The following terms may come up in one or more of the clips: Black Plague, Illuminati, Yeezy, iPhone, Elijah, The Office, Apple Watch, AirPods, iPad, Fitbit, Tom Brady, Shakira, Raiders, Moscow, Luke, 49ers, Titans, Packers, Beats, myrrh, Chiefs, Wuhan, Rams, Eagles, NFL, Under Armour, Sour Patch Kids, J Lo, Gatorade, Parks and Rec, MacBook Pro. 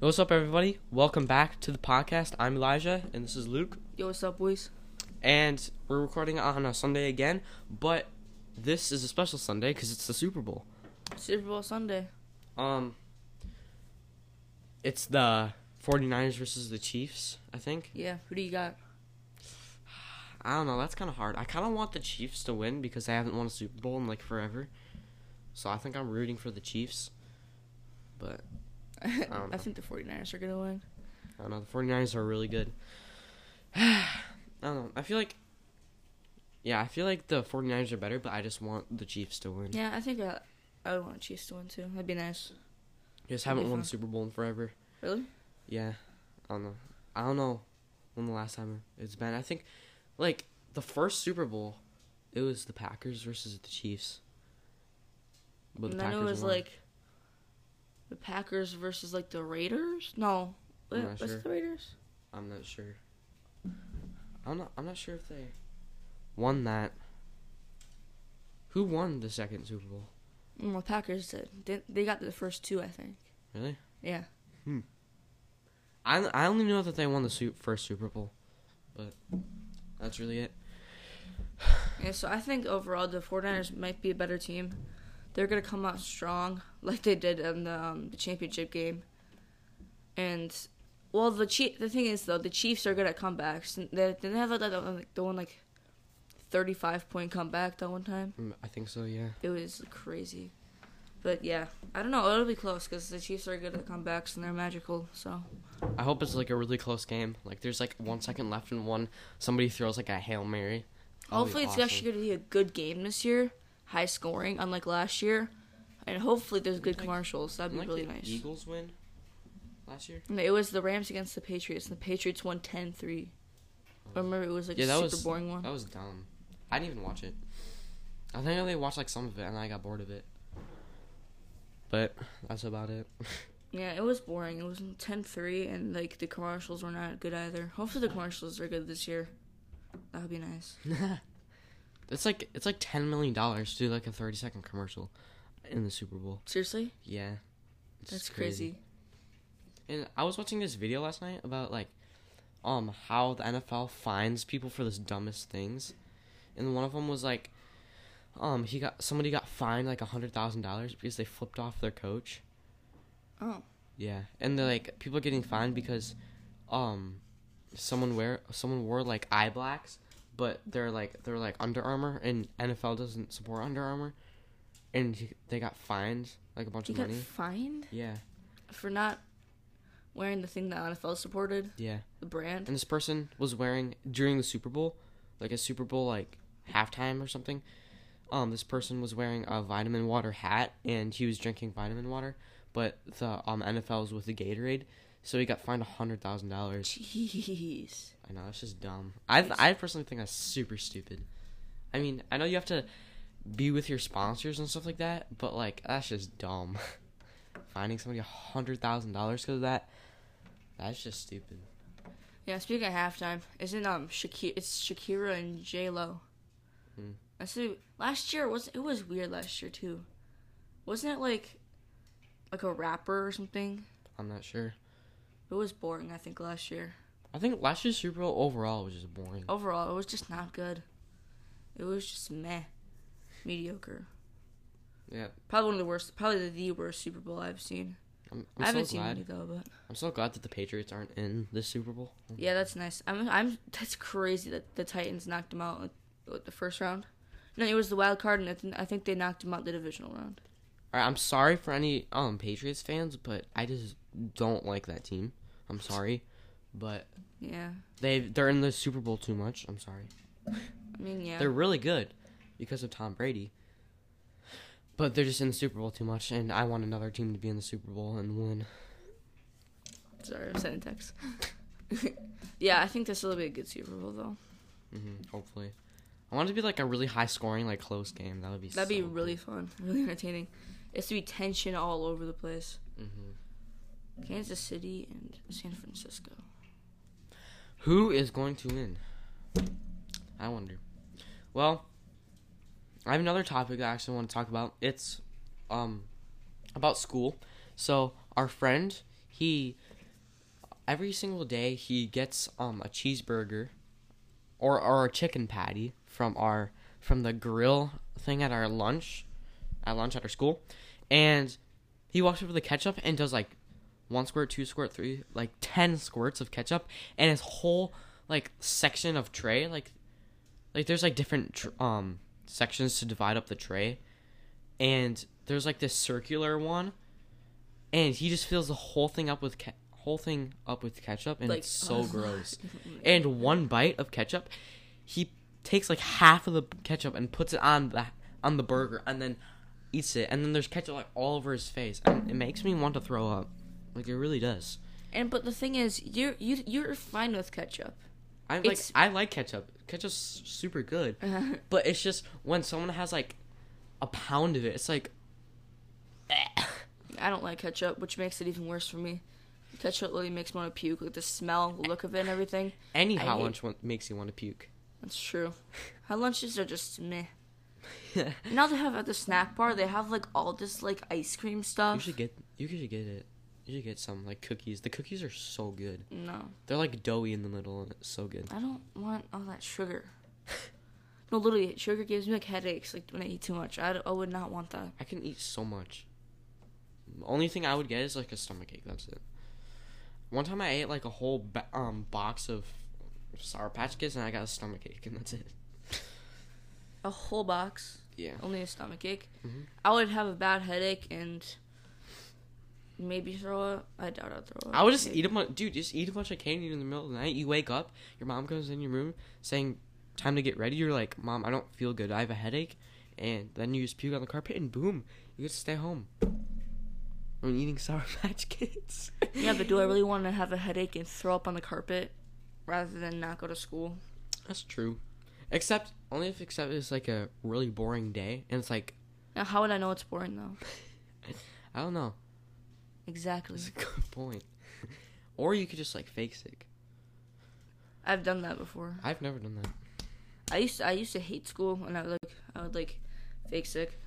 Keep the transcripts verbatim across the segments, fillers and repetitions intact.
Yo, what's up, everybody? Welcome back to the podcast. I'm Elijah, and this is Luke. Yo, what's up, boys? And we're recording on a Sunday again, but this is a special Sunday because it's the Super Bowl. Super Bowl Sunday. Um, it's the forty-niners versus the Chiefs, I think. Yeah, who do you got? I don't know, that's kind of hard. I kind of want the Chiefs to win because they haven't won a Super Bowl in, like, forever. So I think I'm rooting for the Chiefs, but... I, I think the forty-niners are going to win. I don't know. The forty-niners are really good. I don't know. I feel like... Yeah, I feel like the forty-niners are better, but I just want the Chiefs to win. Yeah, I think I, I would want the Chiefs to win, too. That'd be nice. You just haven't won the Super Bowl in forever. Really? Yeah. I don't know. I don't know when the last time it's been. I think, like, the first Super Bowl, it was the Packers versus the Chiefs. But the and then Packers it was, won. like... The Packers versus, like, the Raiders? No. I'm not What's sure. the Raiders? I'm not sure. I'm not I'm not sure if they won that. Who won the second Super Bowl? Well, Packers did. They, they got the first two, I think. Really? Yeah. Hmm. I, I only know that they won the su- first Super Bowl. But that's really it. Yeah, so I think overall the forty-niners might be a better team. They're going to come out strong like they did in the, um, the championship game. And, well, the Chief, the thing is, though, the Chiefs are good at comebacks. Didn't they have like, that one, like, the one, like, thirty-five point comeback that one time? I think so, yeah. It was crazy. But, yeah, I don't know. It'll be close because the Chiefs are good at comebacks and they're magical, so. I hope it's, like, a really close game. Like, there's, like, one second left and one. Somebody throws, like, a Hail Mary. That'll Hopefully it's awesome. actually going to be a good game this year. High scoring, unlike last year, and hopefully there's good like, commercials. That'd be like really the nice. Eagles win last year. No, it was the Rams against the Patriots, and the Patriots won ten three. I remember it was like yeah, a super was, boring one. That was dumb. I didn't even watch it. I think I only watched like some of it, and I got bored of it. But that's about it. Yeah, it was boring. It was ten three, and like the commercials were not good either. Hopefully the commercials are good this year. That would be nice. It's like it's like ten million dollars to do like a thirty second commercial in the Super Bowl. Seriously? Yeah. It's That's crazy. crazy. And I was watching this video last night about like um how the N F L fines people for the dumbest things. And one of them was like um he got somebody got fined like a hundred thousand dollars because they flipped off their coach. Oh. Yeah. And they're like people are getting fined because um someone wear someone wore like eye blacks. But they're like they're like Under Armour, and N F L doesn't support Under Armour, and he, they got fined like a bunch he of money. They got fined? Yeah. For not wearing the thing that N F L supported. Yeah. The brand. And this person was wearing during the Super Bowl, like a Super Bowl like halftime or something. Um, this person was wearing a Vitamin Water hat, and he was drinking Vitamin Water, but the um N F L was with the Gatorade. So he got fined one hundred thousand dollars. Jeez. I know, that's just dumb. I th- I personally think that's super stupid. I mean, I know you have to be with your sponsors and stuff like that, but, like, that's just dumb. Finding somebody one hundred thousand dollars because of that, that's just stupid. Yeah, speaking of halftime, isn't um Shakira, it's Shakira and J Lo. Hmm. I see, last year, was it was weird last year, too. Wasn't it, like, like a rapper or something? I'm not sure. It was boring, I think, last year. I think last year's Super Bowl overall was just boring. Overall, it was just not good. It was just meh. Mediocre. Yeah. Probably one of the worst, probably the worst Super Bowl I've seen. I'm, I'm I haven't so seen glad. any, though, but... I'm so glad that the Patriots aren't in this Super Bowl. Yeah, that's nice. I'm, I'm. That's crazy that the Titans knocked them out like, the first round. No, it was the wild card, and I, th- I think they knocked them out the divisional round. All right, I'm sorry for any um Patriots fans, but I just don't like that team. I'm sorry, but yeah, they they're in the Super Bowl too much. I'm sorry. I mean, yeah, they're really good because of Tom Brady, but they're just in the Super Bowl too much, and I want another team to be in the Super Bowl and win. Sorry, I'm sending text. Yeah, I think this will be a good Super Bowl though. Mm-hmm, hopefully. I want it to be like a really high scoring, like close game. That would be. That'd so be really cool. fun, really entertaining. It's to be tension all over the place. Mm-hmm. Kansas City and San Francisco. Who is going to win? I wonder. Well, I have another topic I actually want to talk about. It's um about school. So our friend, he every single day he gets um a cheeseburger or or a chicken patty from our from the grill thing at our lunch at lunch at our school, and he walks over the ketchup and does like one squirt, two squirt, three, like ten squirts of ketchup, and his whole like section of tray, like like there's like different tr- um sections to divide up the tray, and there's like this circular one, and he just fills the whole thing up with ke- whole thing up with ketchup, and like, it's so oh gross. And one bite of ketchup, he takes like half of the ketchup and puts it on the on the burger, and then eats it, and then there's ketchup like all over his face, and it makes me want to throw up. Like it really does. And but the thing is, you you you're fine with ketchup. I like I like ketchup. Ketchup's super good. Uh-huh. But it's just when someone has like a pound of it, it's like eh. I don't like ketchup, which makes it even worse for me. Ketchup literally makes me want to puke. Like the smell, the look of it, and everything. Any hot lunch want, makes you want to puke. That's true. Hot lunches are just meh. Now they have at the snack bar, they have like all this like ice cream stuff. You should get. You should get it. You should get some, like, cookies. The cookies are so good. No. They're, like, doughy in the middle, and it's so good. I don't want all that sugar. No, literally, sugar gives me, like, headaches, like, when I eat too much. I, d- I would not want that. I can eat so much. The only thing I would get is, like, a stomachache. That's it. One time I ate, like, a whole ba- um box of Sour Patch Kids, and I got a stomachache, and that's it. A whole box? Yeah. Only a stomachache? Mm-hmm. I would have a bad headache, and... Maybe throw up. I doubt I'll throw up. I would just Maybe. eat a bunch. Dude, just eat a bunch of candy in the middle of the night. You wake up. Your mom comes in your room saying, time to get ready. You're like, Mom, I don't feel good. I have a headache. And then you just puke on the carpet and boom. You get to stay home. I'm eating Sour Patch Kids. Yeah, but do I really want to have a headache and throw up on the carpet rather than not go to school? That's true. Except, only if except it's like a really boring day. And it's like... Now, how would I know it's boring, though? I don't know. Exactly. That's a good point. Or you could just, like, fake sick. I've done that before. I've never done that. I used to, I used to hate school, and I would, like, I would, like, fake sick.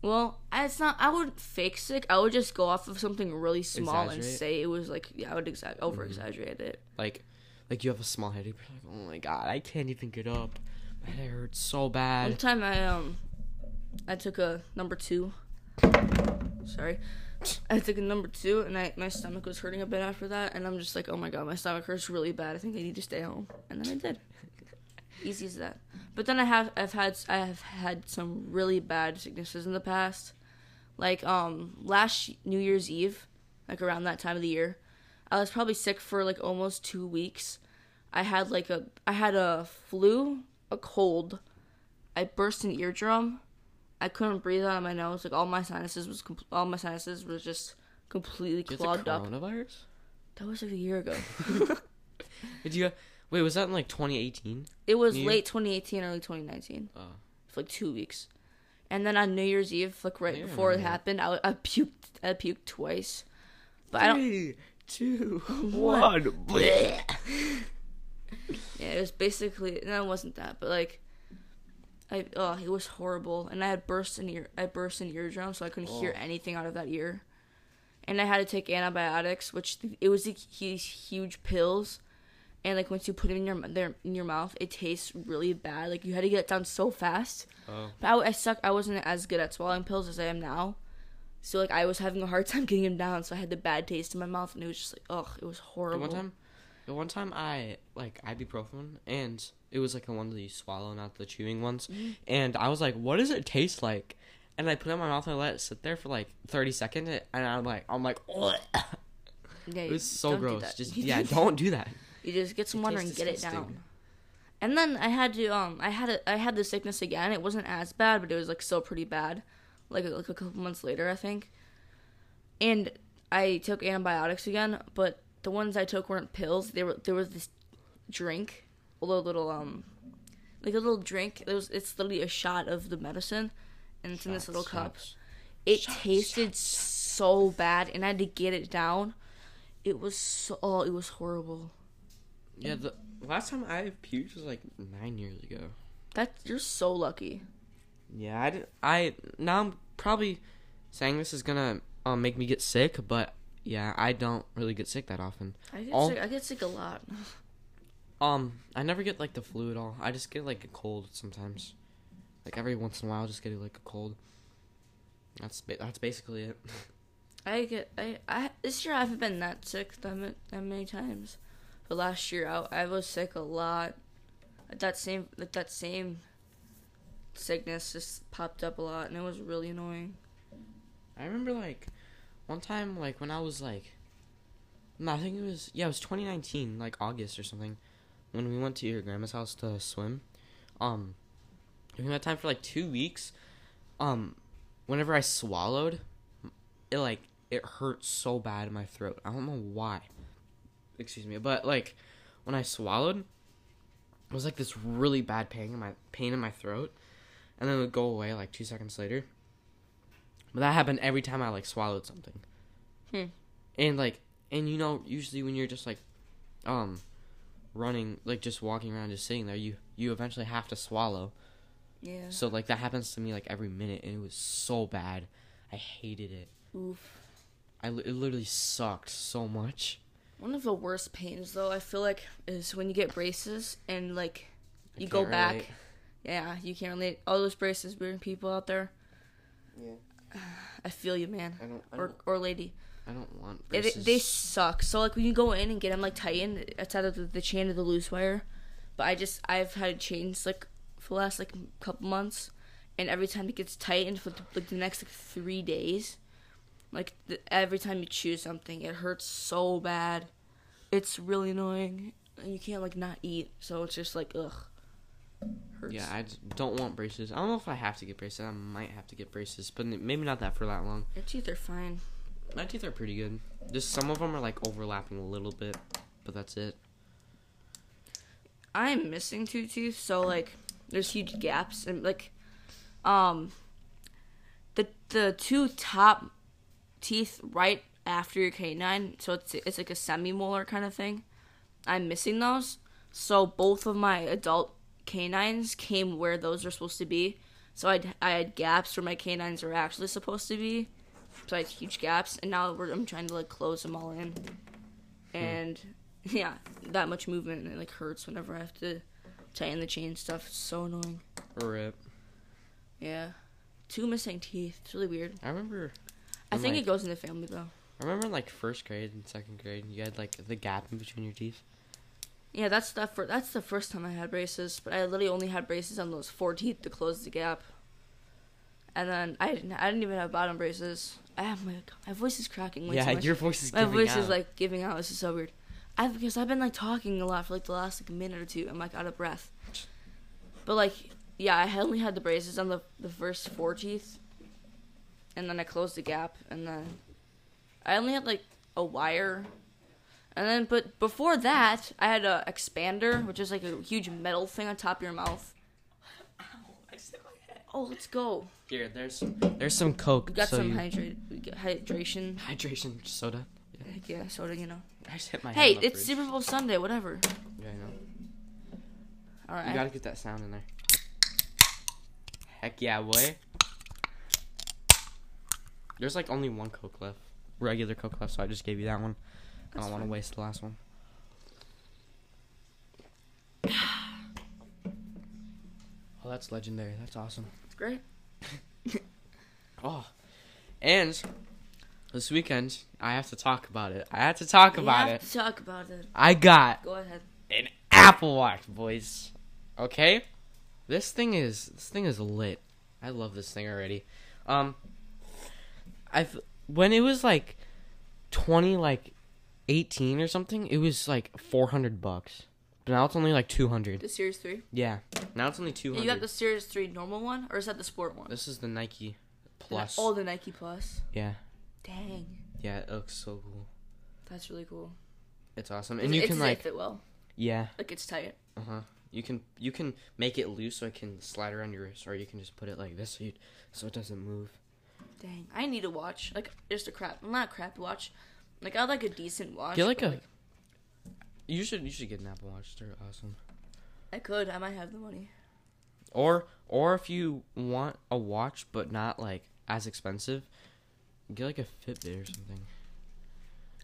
Well, it's not, I wouldn't fake sick. I would just go off of something really small exaggerate. and say it was, like, yeah, I would exa- over-exaggerate mm-hmm. it. Like, like you have a small headache, but like, oh, my God, I can't even get up. My head hurts so bad. One time I, um, I took a number two. Sorry. I took a number two, and I my stomach was hurting a bit after that, and I'm just like, oh my god, my stomach hurts really bad. I think I need to stay home, and then I did. Easy as that. But then I have I've had I have had some really bad sicknesses in the past, like um last New Year's Eve, like around that time of the year, I was probably sick for like almost two weeks. I had like a I had a flu, a cold, I burst an eardrum. I couldn't breathe out of my nose. Like all my sinuses was com- all my sinuses was just completely clogged up. Coronavirus? That was like a year ago. Did you? Wait, was that in like twenty eighteen? It was New late twenty eighteen, early twenty nineteen. Oh. For like two weeks, and then on New Year's Eve, like right yeah, before it happened, I, I puked. I puked twice. But Three, I don't. Three, two, one. Bleh. Yeah, it was basically. No, it wasn't that, but like. I oh it was horrible, and I had burst an ear I burst an eardrum, so I couldn't oh. hear anything out of that ear, and I had to take antibiotics, which th- it was these huge, huge pills, and like once you put it in your their, in your mouth, it tastes really bad. Like you had to get it down so fast. Oh. But I, I suck. I wasn't as good at swallowing pills as I am now, so like I was having a hard time getting them down. So I had the bad taste in my mouth, and it was just like ugh, it was horrible. The one time, the one time I like ibuprofen and. It was, like, the ones that you swallow, not the chewing ones. And I was like, what does it taste like? And I put it in my mouth and I let it sit there for, like, thirty seconds. And I'm like, I'm like, oh. Yeah, it was so gross. Do just Yeah, don't do that. You just get some it water and disgusting. Get it down. And then I had to, um, I had a, I had the sickness again. It wasn't as bad, but it was, like, still pretty bad. Like, like a couple months later, I think. And I took antibiotics again, but the ones I took weren't pills. They were, there was this drink. A little, little um, like a little drink. It was, it's literally a shot of the medicine, and it's shots, in this little cup. Shots. It shots, tasted shots. so bad, and I had to get it down. It was so, oh, it was horrible. Yeah, the last time I puked was like nine years ago. That you're so lucky. Yeah, I did, I now I'm probably saying this is gonna um make me get sick, but Yeah, I don't really get sick that often. I get all... sick. I get sick a lot. um, I never get like the flu at all. I just get like a cold sometimes. Like every once in a while, I just get like a cold. That's ba- that's basically it. I get I, I this year I haven't been that sick that that many times, but last year I I was sick a lot. That same like that same sickness just popped up a lot, and it was really annoying. I remember like one time like when I was like, no, I think it was yeah it was twenty nineteen like August or something, when we went to your grandma's house to swim. Um, we had time for like two weeks. Um, whenever I swallowed, it like. It hurt so bad in my throat. I don't know why. Excuse me. But like when I swallowed, it was like this really bad pain in my pain in my throat. And then it would go away like two seconds later. But that happened every time I like swallowed something. Hmm. And like and you know, usually when you're just like um running, like just walking around, just sitting there, you, you eventually have to swallow. Yeah. So like that happens to me like every minute, and it was so bad. I hated it. Oof. I, it literally sucked so much. One of the worst pains, though, I feel like, is when you get braces and, like, you go back. Relate. Yeah, you can't relate. All those braces bearing people out there. Yeah. I feel you, man. I don't, I or, don't, or lady. I don't want braces. It, they suck. So, like, when you go in and get them, like, tightened, it's out of the, the chain of the loose wire. But I just, I've had chains, like, for the last, like, couple months. And every time it gets tightened for, like, the next, like, three days... Like, the, every time you chew something, it hurts so bad. It's really annoying. And you can't, like, not eat. So it's just, like, ugh. Hurts. Yeah, I don't want braces. I don't know if I have to get braces. I might have to get braces. But maybe not that for that long. Your teeth are fine. My teeth are pretty good. Just some of them are, like, overlapping a little bit. But that's it. I'm missing two teeth. So, like, there's huge gaps. And, like, um... The, the two top... teeth right after your canine, so it's it's like a semimolar kind of thing. I'm missing those, so both of my adult canines came where those are supposed to be. So I I had gaps where my canines are actually supposed to be, so I had huge gaps, and now we're, I'm trying to like close them all in, and hmm. yeah, that much movement and it like hurts whenever I have to tighten the chain stuff. It's so annoying. Rip. Yeah, two missing teeth. It's really weird. I remember. I think like, it goes in the family, though. I remember, like, first grade and second grade, you had, like, the gap in between your teeth. Yeah, that's the, fir- that's the first time I had braces, but I literally only had braces on those four teeth to close the gap. And then I didn't I didn't even have bottom braces. I have my my voice is cracking way yeah, too much. Yeah, your voice is my giving out. My voice is, like, giving out. This is so weird. I Because I've been, like, talking a lot for, like, the last, like, minute or two. I'm, like, out of breath. But, like, yeah, I only had the braces on the, the first four teeth. And then I closed the gap, and then I only had, like, a wire. And then, but before that, I had a expander, which is, like, a huge metal thing on top of your mouth. Ow, I just hit my head. Oh, let's go. Here, there's some, there's some Coke. We got so some you... hydra- we got hydration. Hydration soda. Yeah. yeah, soda, you know. I just hit my hey, head. Hey, it's Super Bowl Sunday, whatever. Yeah, I know. All right. You gotta get that sound in there. Heck yeah, boy. There's, like, only one Coke left. Regular Coke left, so I just gave you that one. That's I don't want to waste the last one. Oh, that's legendary. That's awesome. That's great. Oh. And this weekend, I have to talk about it. I have to talk you about have it. to talk about it. I got Go ahead. an Apple Watch, boys. Okay? This thing is this thing is lit. I love this thing already. Um... I've, when it was, like, twenty, like, eighteen or something, it was, like, four hundred bucks. But now it's only, like, two hundred. The Series three? Yeah. Now it's only two hundred. And you got the Series three normal one, or is that the sport one? This is the Nike Plus. The, oh, the Nike Plus? Yeah. Dang. Yeah, it looks so cool. That's really cool. It's awesome. And you can, like... It fit well. Yeah. Like, it's tight. Uh-huh. You can you can make it loose so it can slide around your wrist, or you can just put it like this so, you, so it doesn't move. Dang, I need a watch. Like, just a crap, not a crap watch. Like, I like a decent watch. Get like a. Like, you should, you should get an Apple Watch. They're awesome. I could. I might have the money. Or, or if you want a watch but not like as expensive, get like a Fitbit or something.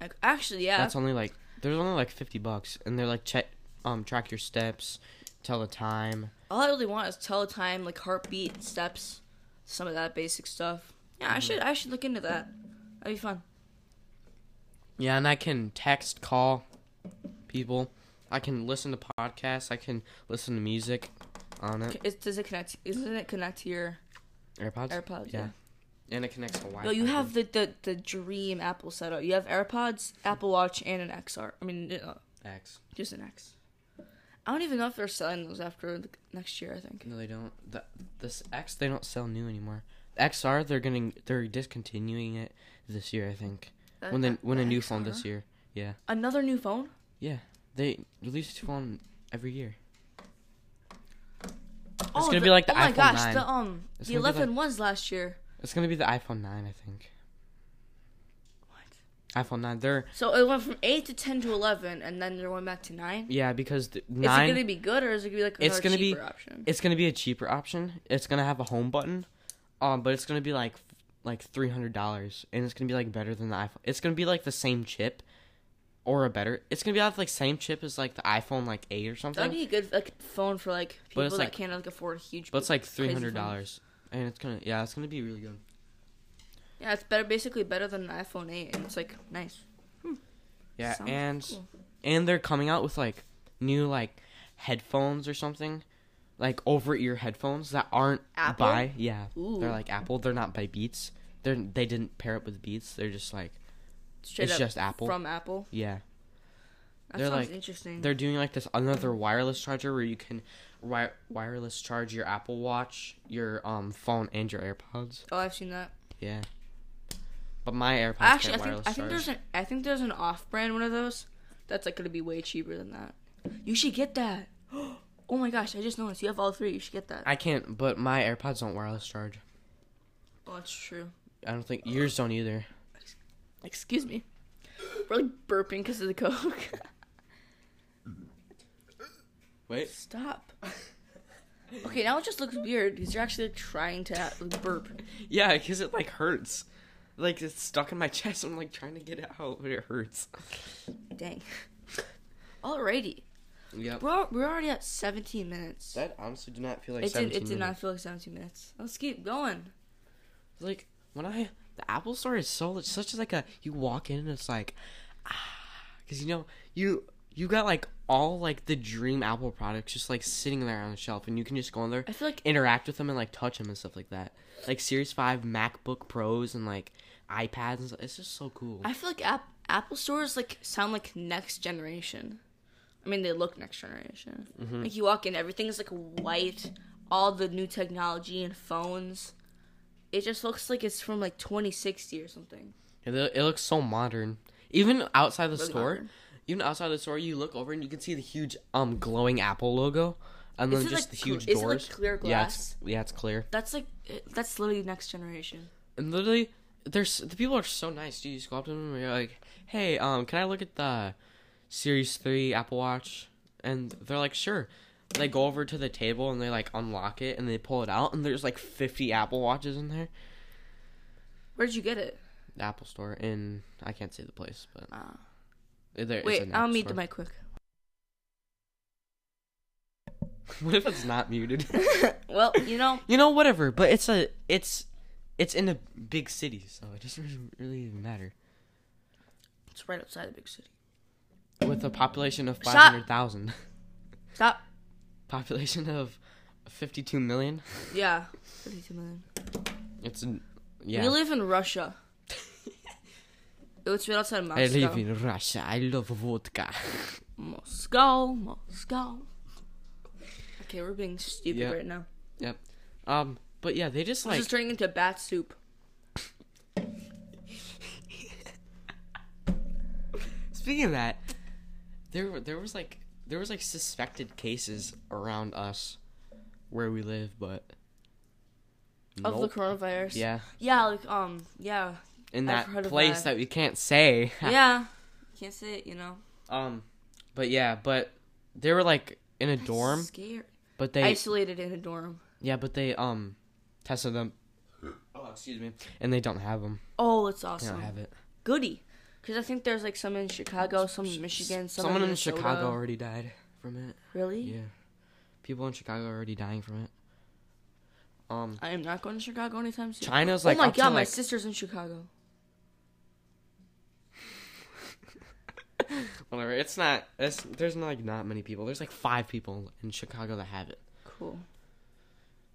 Like, actually, yeah. That's only like, there's only like fifty bucks, and they're like, check, um, track your steps, tell the time. All I really want is tell the time, like heartbeat, steps, some of that basic stuff. Yeah, mm-hmm. I should, I should look into that. That'd be fun. Yeah, and I can text, call people. I can listen to podcasts. I can listen to music on it. It's, does it connect? Isn't it connect to your AirPods? AirPods, yeah. yeah. And it connects to Wi-Fi. Yo, you have the, the, the dream Apple setup. You have AirPods, Apple Watch, and an X R. I mean, uh, X. Just an X. I don't even know if they're selling those after the, next year. I think. No, they don't. The, this X, they don't sell new anymore. The X R, they're getting, they're discontinuing it this year. I think. The, when they, when the a new X R? Phone this year. Yeah. Another new phone? Yeah, they release a phone every year. Oh, it's gonna the, be like the oh iPhone nine. Oh my gosh, nine. the um, it's the eleven like, was last year. It's gonna be the iPhone nine, I think. What? iPhone nine. They're so it went from eight to ten to eleven, and then they're going back to nine. Yeah, because the nine. Is it gonna be good, or is it gonna be like another cheaper be, option? It's gonna be a cheaper option. It's gonna have a home button, um, but it's gonna be like like three hundred dollars, and it's gonna be like better than the iPhone. It's gonna be like the same chip. Or a better, it's gonna be out like same chip as like the iPhone like eight or something. That'd be a good like phone for like people that like, can't like afford a huge. But it's like three hundred dollars, and it's gonna yeah, it's gonna be really good. Yeah, it's better, basically better than an iPhone eight, and it's like nice. Hmm. Yeah, sounds and cool. And they're coming out with like new like headphones or something, like over ear headphones that aren't Apple? by yeah, Ooh. They're like Apple. They're not by Beats. They they didn't pair up with Beats. They're just like. Straight it's up just Apple. From Apple? Yeah. That they're sounds like, interesting. They're doing like this another wireless charger where you can wi- wireless charge your Apple Watch, your um phone, and your AirPods. Oh, I've seen that. Yeah. But my AirPods actually, can't I wireless think, charge. I think there's an I think there's an off-brand one of those that's like going to be way cheaper than that. You should get that. Oh my gosh, I just noticed. You have all three. You should get that. I can't, but my AirPods don't wireless charge. Oh, that's true. I don't think, yours don't either. Excuse me. We're like burping because of the Coke. Wait. Stop. Okay, now it just looks weird because you're actually like, trying to like, burp. Yeah, because it like hurts. Like it's stuck in my chest. I'm like trying to get it out, but it hurts. Dang. Alrighty. Yep. We're, we're already at seventeen minutes. That honestly did not feel like it seventeen did, it minutes. It did not feel like seventeen minutes. Let's keep going. Like, when I... The Apple Store is so such like a you walk in and it's like ah because you know you you got like all like the dream Apple products just like sitting there on the shelf and you can just go in there I feel like interact with them and like touch them and stuff like that like Series five MacBook Pros and like iPads and stuff. It's just so cool. I feel like app, Apple Stores like sound like next generation. I mean they look next generation. Mm-hmm. Like you walk in, everything is like white, all the new technology and phones. It just looks like it's from, like, twenty sixty or something. It, it looks so modern. Even outside the really store, modern. even outside the store, you look over and you can see the huge, um, glowing Apple logo. And is then just like, the huge cl- doors. Is it, like, clear glass? Yeah, it's, yeah, it's clear. That's, like, it, that's literally next generation. And literally, there's the people are so nice, dude. You just go up to them and you're like, hey, um, can I look at the Series three Apple Watch? And they're like, sure. They go over to the table and they like unlock it and they pull it out and there's like fifty Apple Watches in there. Where'd you get it? The Apple Store in I can't say the place, but uh, there, wait, it's I'll meet the mic quick. What if it's not muted? Well, you know, you know, whatever. But it's a it's it's in a big city, so it doesn't really even matter. It's right outside the big city, with a population of five hundred thousand. Stop. Population of fifty-two million. Yeah, fifty-two million. It's an, yeah. We live in Russia. It's right outside Moscow. I live in Russia. I love vodka. Moscow, Moscow. Okay, we're being stupid yep. right now. Yep. Um, but yeah, they just like. This is turning into bat soup. Speaking of that, there there was like. There was, like, suspected cases around us where we live, but... Of nope. the coronavirus? Yeah. Yeah, like, um, yeah. In that place that. that we can't say. Yeah. Can't say it, you know. Um, but, yeah, but they were, like, in a I'm dorm. Scared. But they... Isolated in a dorm. Yeah, but they, um, tested them. Oh, excuse me. And they don't have them. Oh, it's awesome. They don't have it. Goody. Because I think there's, like, some in Chicago, some in Michigan, some Someone in Minnesota. Chicago already died from it. Really? Yeah. People in Chicago are already dying from it. Um, I am not going to Chicago anytime soon. China's, like, oh, my God, to, like... my sister's in Chicago. Whatever. It's not... It's, there's, not, like, not many people. There's, like, five people in Chicago that have it. Cool.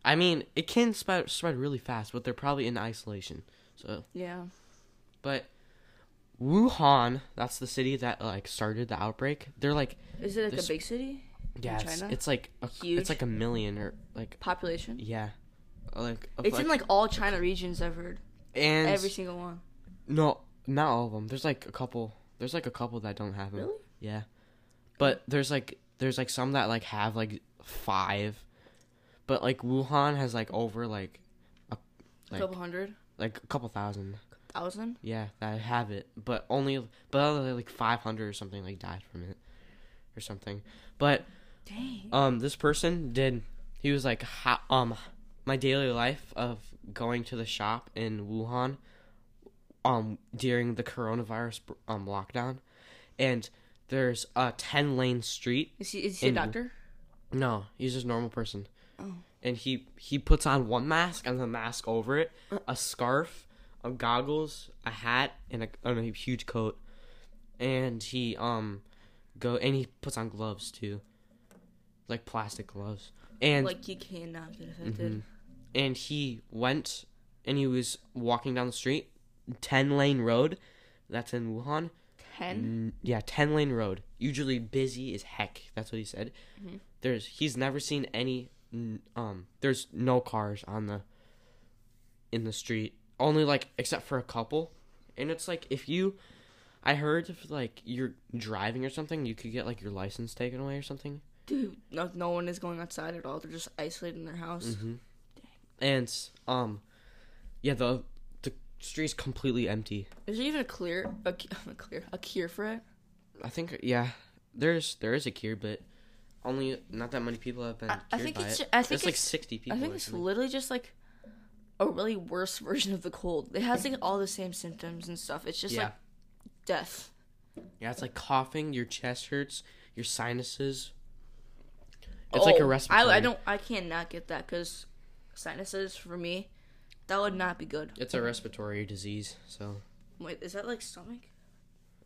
I mean, it can spread, spread really fast, but they're probably in isolation, so... Yeah. But... Wuhan, that's the city that, like, started the outbreak. They're, like... Is it, like, this, a big city? Yeah, it's, it's, like... A, huge? It's, like, a million or, like... Population? Yeah. Like... It's like, in, like, all China regions, I've heard. And... Every single one. No, not all of them. There's, like, a couple... There's, like, a couple that don't have them. Really? Yeah. But there's, like... There's, like, some that, like, have, like, five. But, like, Wuhan has, like, over, like... A, like, a couple hundred? Like, a couple thousand. Thousand? Yeah, that have it, but only, but only like five hundred or something like died from it, or something. But, dang. Um, this person did. He was like, how, um, my daily life of going to the shop in Wuhan, um, during the coronavirus um lockdown, and there's a ten lane street. Is he is he a doctor? Wu- no, he's just a normal person. Oh. And he he puts on one mask and the mask over it, a scarf. A goggles, a hat, and a, and a huge coat, and he um go and he puts on gloves too, like plastic gloves, and like he cannot get affected. Mm-hmm. And he went and he was walking down the street, ten lane road, that's in Wuhan. Ten. Yeah, ten lane road. Usually busy as heck. That's what he said. Mm-hmm. There's he's never seen any um. There's no cars on the in the street. Only, like, except for a couple. And it's, like, if you... I heard if, like, you're driving or something, you could get, like, your license taken away or something. Dude, no, no one is going outside at all. They're just isolated in their house. Mm-hmm. Dang. And, um... Yeah, the the street's completely empty. Is there even a clear... A, a clear... A cure for it? I think, yeah. There's... There is a cure, but... Only... Not that many people have been I, cured I think by it's, it. I think There's, it's, like, sixty people. I think it's literally just, like... a really worse version of the cold. It has, like, all the same symptoms and stuff. It's just, yeah. like, death. Yeah, it's, like, coughing, your chest hurts, your sinuses. It's, oh, like, a respiratory. I, I don't... I cannot get that, because sinuses, for me, that would not be good. It's a respiratory disease, so... Wait, is that, like, stomach?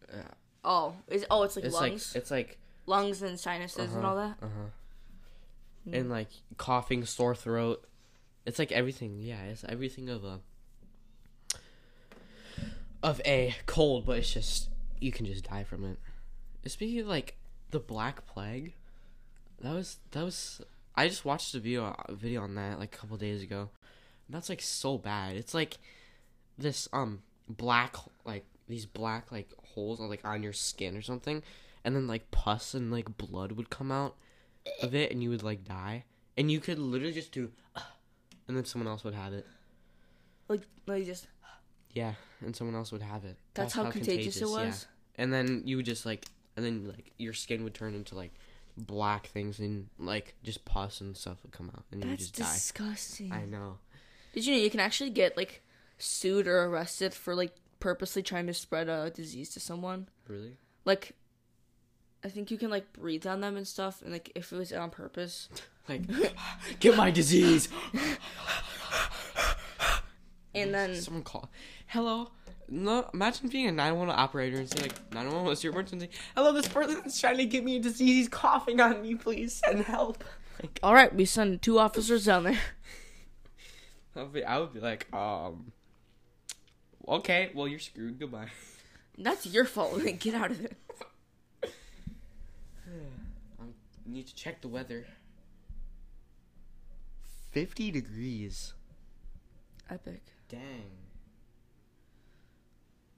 Yeah. Oh. Is, oh, it's, like, it's lungs? Like, it's, like... Lungs and sinuses uh-huh, and all that? Uh-huh. Mm. And, like, coughing, sore throat... It's like everything, yeah, it's everything of a of a cold, but it's just you can just die from it. Speaking of, like, the Black Plague, that was that was I just watched a video a video on that, like, a couple days ago. And that's, like, so bad. It's like this um black like these black like holes on, like, on your skin or something, and then, like, pus and, like, blood would come out of it, and you would, like, die. And you could literally just do uh, and then someone else would have it. Like, like just... Yeah, and someone else would have it. That's, that's how, how contagious, contagious it was? Yeah. And then you would just, like... And then, like, your skin would turn into, like, black things. And, like, just pus and stuff would come out. And you would just die. That's disgusting. I know. Did you know you can actually get, like, sued or arrested for, like, purposely trying to spread a disease to someone? Really? Like... I think you can, like, breathe on them and stuff, and, like, if it was on purpose. Like, get my disease! And then... Someone call. Hello? No, imagine being a nine one one operator and say, like, nine one one, what's your emergency? Hello, this person's trying to get me a disease. He's coughing on me. Please send help. Like, all right, we send two officers down there. I would be, I would be like, um... Okay, well, you're screwed. Goodbye. That's your fault. Like, get out of it. I need to check the weather. fifty degrees. Epic. Dang.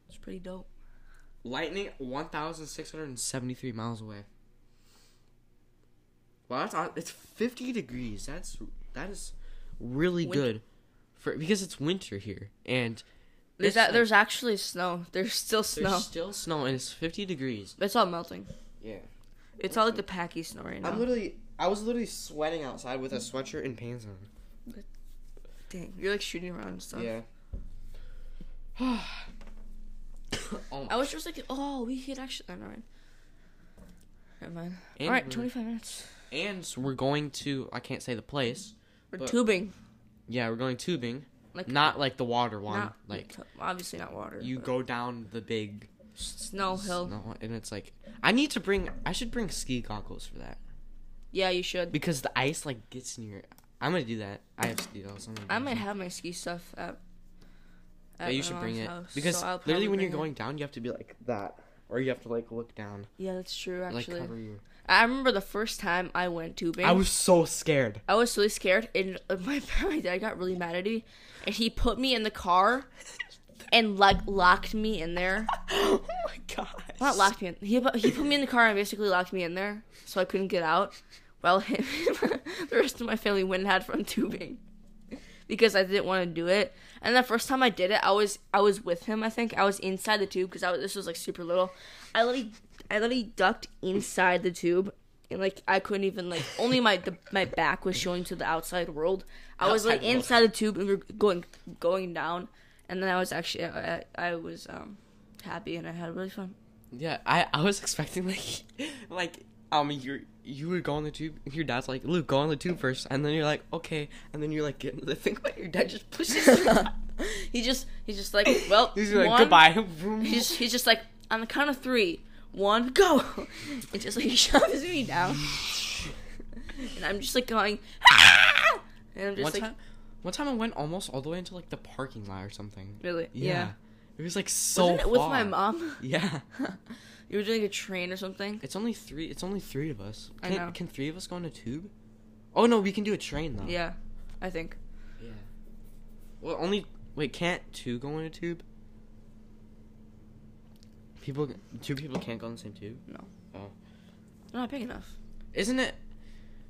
It's pretty dope. Lightning one thousand six hundred seventy-three miles away. Wow, that's on, it's fifty degrees. That's that is really Win- good for because it's winter here and there's that, like, there's actually snow. There's still snow. There's still snow and it's fifty degars. It's all melting. Yeah. It's all, like, the packy snow right now. I'm literally, I was literally sweating outside with a sweatshirt and pants on. Dang, you're, like, shooting around and stuff. Yeah. Oh I was just like, oh, we could actually. Oh, never mind. Never mind. All right, twenty-five minutes. And so we're going to. I can't say the place. We're but, tubing. Yeah, we're going tubing. Like, not like the water one. Not, like obviously not water. You go down the big snow hill, snow, and it's like I need to bring. I should bring ski goggles for that. Yeah, you should. Because the ice like gets in your. I'm gonna do that. I have ski goggles. I'm gonna I might something. have my ski stuff at. at yeah, you should bring it house, because so literally when you're going it. down, you have to be like that, or you have to like look down. Yeah, that's true. Actually, like, cover your... I remember the first time I went tubing. I was so scared. I was really scared, and my my dad got really mad at me, and he put me in the car, and like locked me in there. Oh my god! Not locked me in. He he put me in the car and basically locked me in there, so I couldn't get out. Well, him, the rest of my family went and had fun tubing, because I didn't want to do it. And the first time I did it, I was I was with him. I think I was inside the tube because I was this was like super little. I literally. I literally ducked inside the tube, and, like, I couldn't even, like, only my the, my back was showing to the outside world. I was, like, inside the tube, and we were going, going down, and then I was actually, I, I was, um, happy, and I had really fun. Yeah, I, I was expecting, like, like, um, you're, you were going on the tube, and your dad's like, Luke, go on the tube first, and then you're like, okay, and then you're, like, getting the thing, but your dad just pushes you up. He just, he's just like, well, he's like, one, goodbye. He's, he's just like, on the count of three. One, go! And just, like, shoves me down. And I'm just, like, going, ah! And I'm just, one like... Time, one time I went almost all the way into, like, the parking lot or something. Really? Yeah. yeah. It was, like, so Wasn't it far. With my mom? Yeah. You were doing a train or something? It's only three It's only three of us. Can, I know. Can three of us go on a tube? Oh, no, we can do a train, though. Yeah, I think. Yeah. Well, only... Wait, can't two go on a tube? People, two people can't go on the same tube? No. Oh. They're not big enough. Isn't it,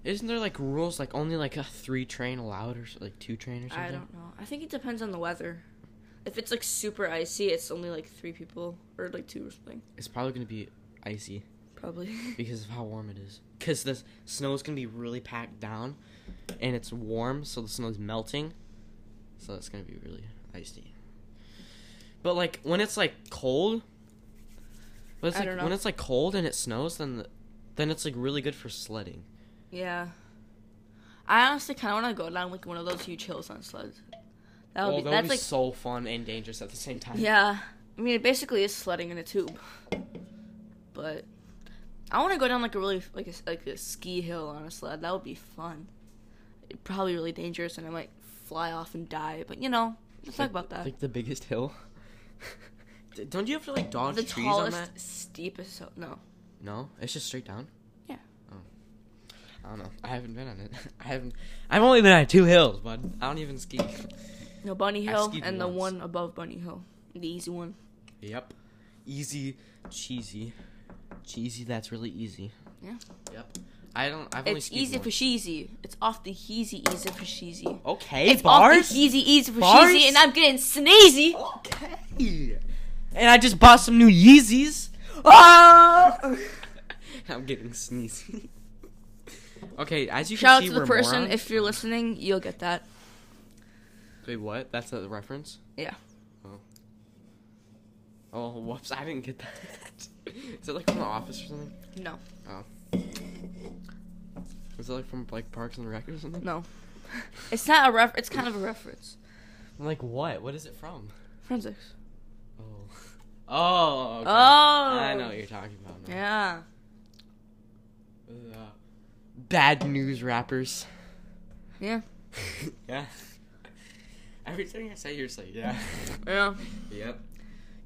isn't there, like, rules, like, only, like, a three train allowed or, like, two train or something? I don't know. I think it depends on the weather. If it's, like, super icy, it's only, like, three people or, like, two or something. It's probably going to be icy. Probably. Because of how warm it is. Because the snow is going to be really packed down, and it's warm, so the snow is melting. So it's going to be really icy. But, like, when it's, like, cold... But it's I like, don't know. When it's, like, cold and it snows, then the, then it's, like, really good for sledding. Yeah. I honestly kind of want to go down, like, one of those huge hills on sleds. That would oh, be, that that's would be like, so fun and dangerous at the same time. Yeah. I mean, it basically is sledding in a tube. But I want to go down, like, a really, like a, like, a ski hill on a sled. That would be fun. It'd probably really dangerous, and I might fly off and die. But, you know, let's like, talk about that. Like, the biggest hill? Don't you have to, like, dodge the trees tallest, on that? Steepest hill. No. No? It's just straight down? Yeah. Oh. I don't know. I haven't been on it. I haven't... I've only been on two hills, bud. I don't even ski. No, Bunny Hill and once. the one above Bunny Hill. The easy one. Yep. Easy. Cheesy. Cheesy, that's really easy. Yeah. Yep. I don't... I've only It's easy once. for cheesy. It's off the easy, easy for cheesy. Okay, it's bars? It's off the easy, easy for cheesy, and I'm getting sneezy. Okay. And I just bought some new Yeezys. Oh! I'm getting sneezy. Okay, as you Shout can see, Shout out to the person. Morons. If you're listening, you'll get that. Wait, what? That's a reference? Yeah. Oh. Oh, whoops. I didn't get that. Is it, like, from The Office or something? No. Oh. Is it, like, from, like, Parks and Rec or something? No. It's not a ref. It's kind of a reference. Like, what? What is it from? Forensics. Oh, okay. Oh. I know what you're talking about now. Yeah. Uh, bad news rappers. Yeah. Yeah. Everything I say, you're just like, yeah. Yeah. Yep.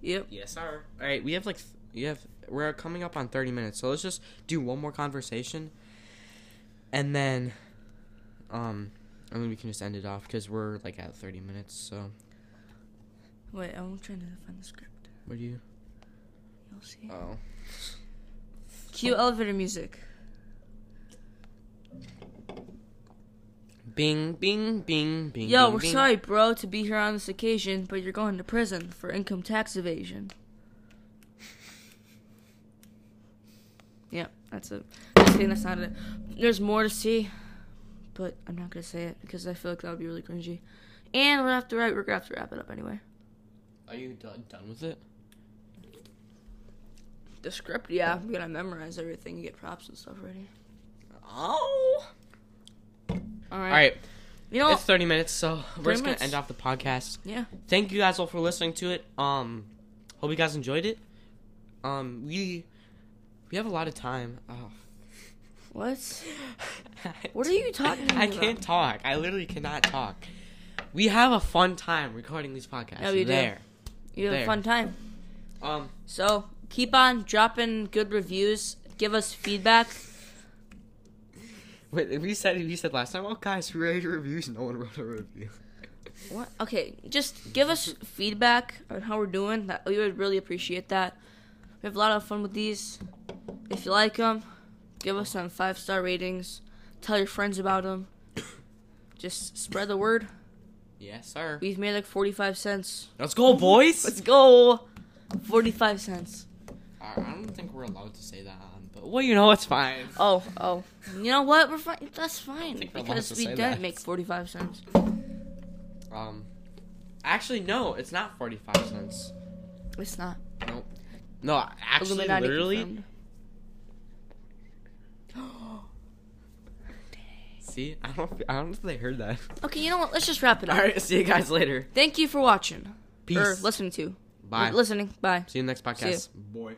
Yep. Yes, sir. All right, we have like, th- we have, we're coming up on thirty minutes, so let's just do one more conversation, and then, um, and then we can just end it off because we're like at thirty minutes. So. Wait, I'm trying to find the script. What do you? You'll see. Oh. Cue elevator music. Bing, bing, bing, bing. Yo, bing, we're bing. sorry, bro, to be here on this occasion, but you're going to prison for income tax evasion. Yeah, that's it. Just kidding, that's not it. There's more to see, but I'm not gonna say it because I feel like that would be really cringy. And we're gonna have to wrap. We're gonna have to wrap it up anyway. Are you d- done with it? The script, yeah. We gotta memorize everything. You get props and stuff ready. Oh. All right. All right. You know, it's thirty minutes, so we're just gonna end off the podcast. Yeah. Thank you guys all for listening to it. Um, hope you guys enjoyed it. Um, we we have a lot of time. Oh. What? What are you talking about? I can't talk. I literally cannot talk. We have a fun time recording these podcasts. No, you there. do. You have there. a fun time. Um. So keep on dropping good reviews. Give us feedback. Wait, we said we said last time, oh guys, we read your reviews. No one wrote a review. What? Okay, just give us feedback on how we're doing. That we would really appreciate that. We have a lot of fun with these. If you like them, give us some five star ratings. Tell your friends about them. Just spread the word. Yes, sir. We've made like forty-five cents. Let's go, boys. Let's go. Forty-five cents. I don't think we're allowed to say that. Well, you know, it's fine. Oh, oh. You know what? We're fine. That's fine. Because we didn't that. make forty-five cents. Um, actually, no. It's not forty-five cents. It's not. Nope. No, actually, Illuminati literally. See? I don't, I don't know if they heard that. Okay, you know what? Let's just wrap it up. All right, see you guys later. Thank you for watching. Peace. Or listening to. Bye. L- listening. Bye. See you in the next podcast. Boy.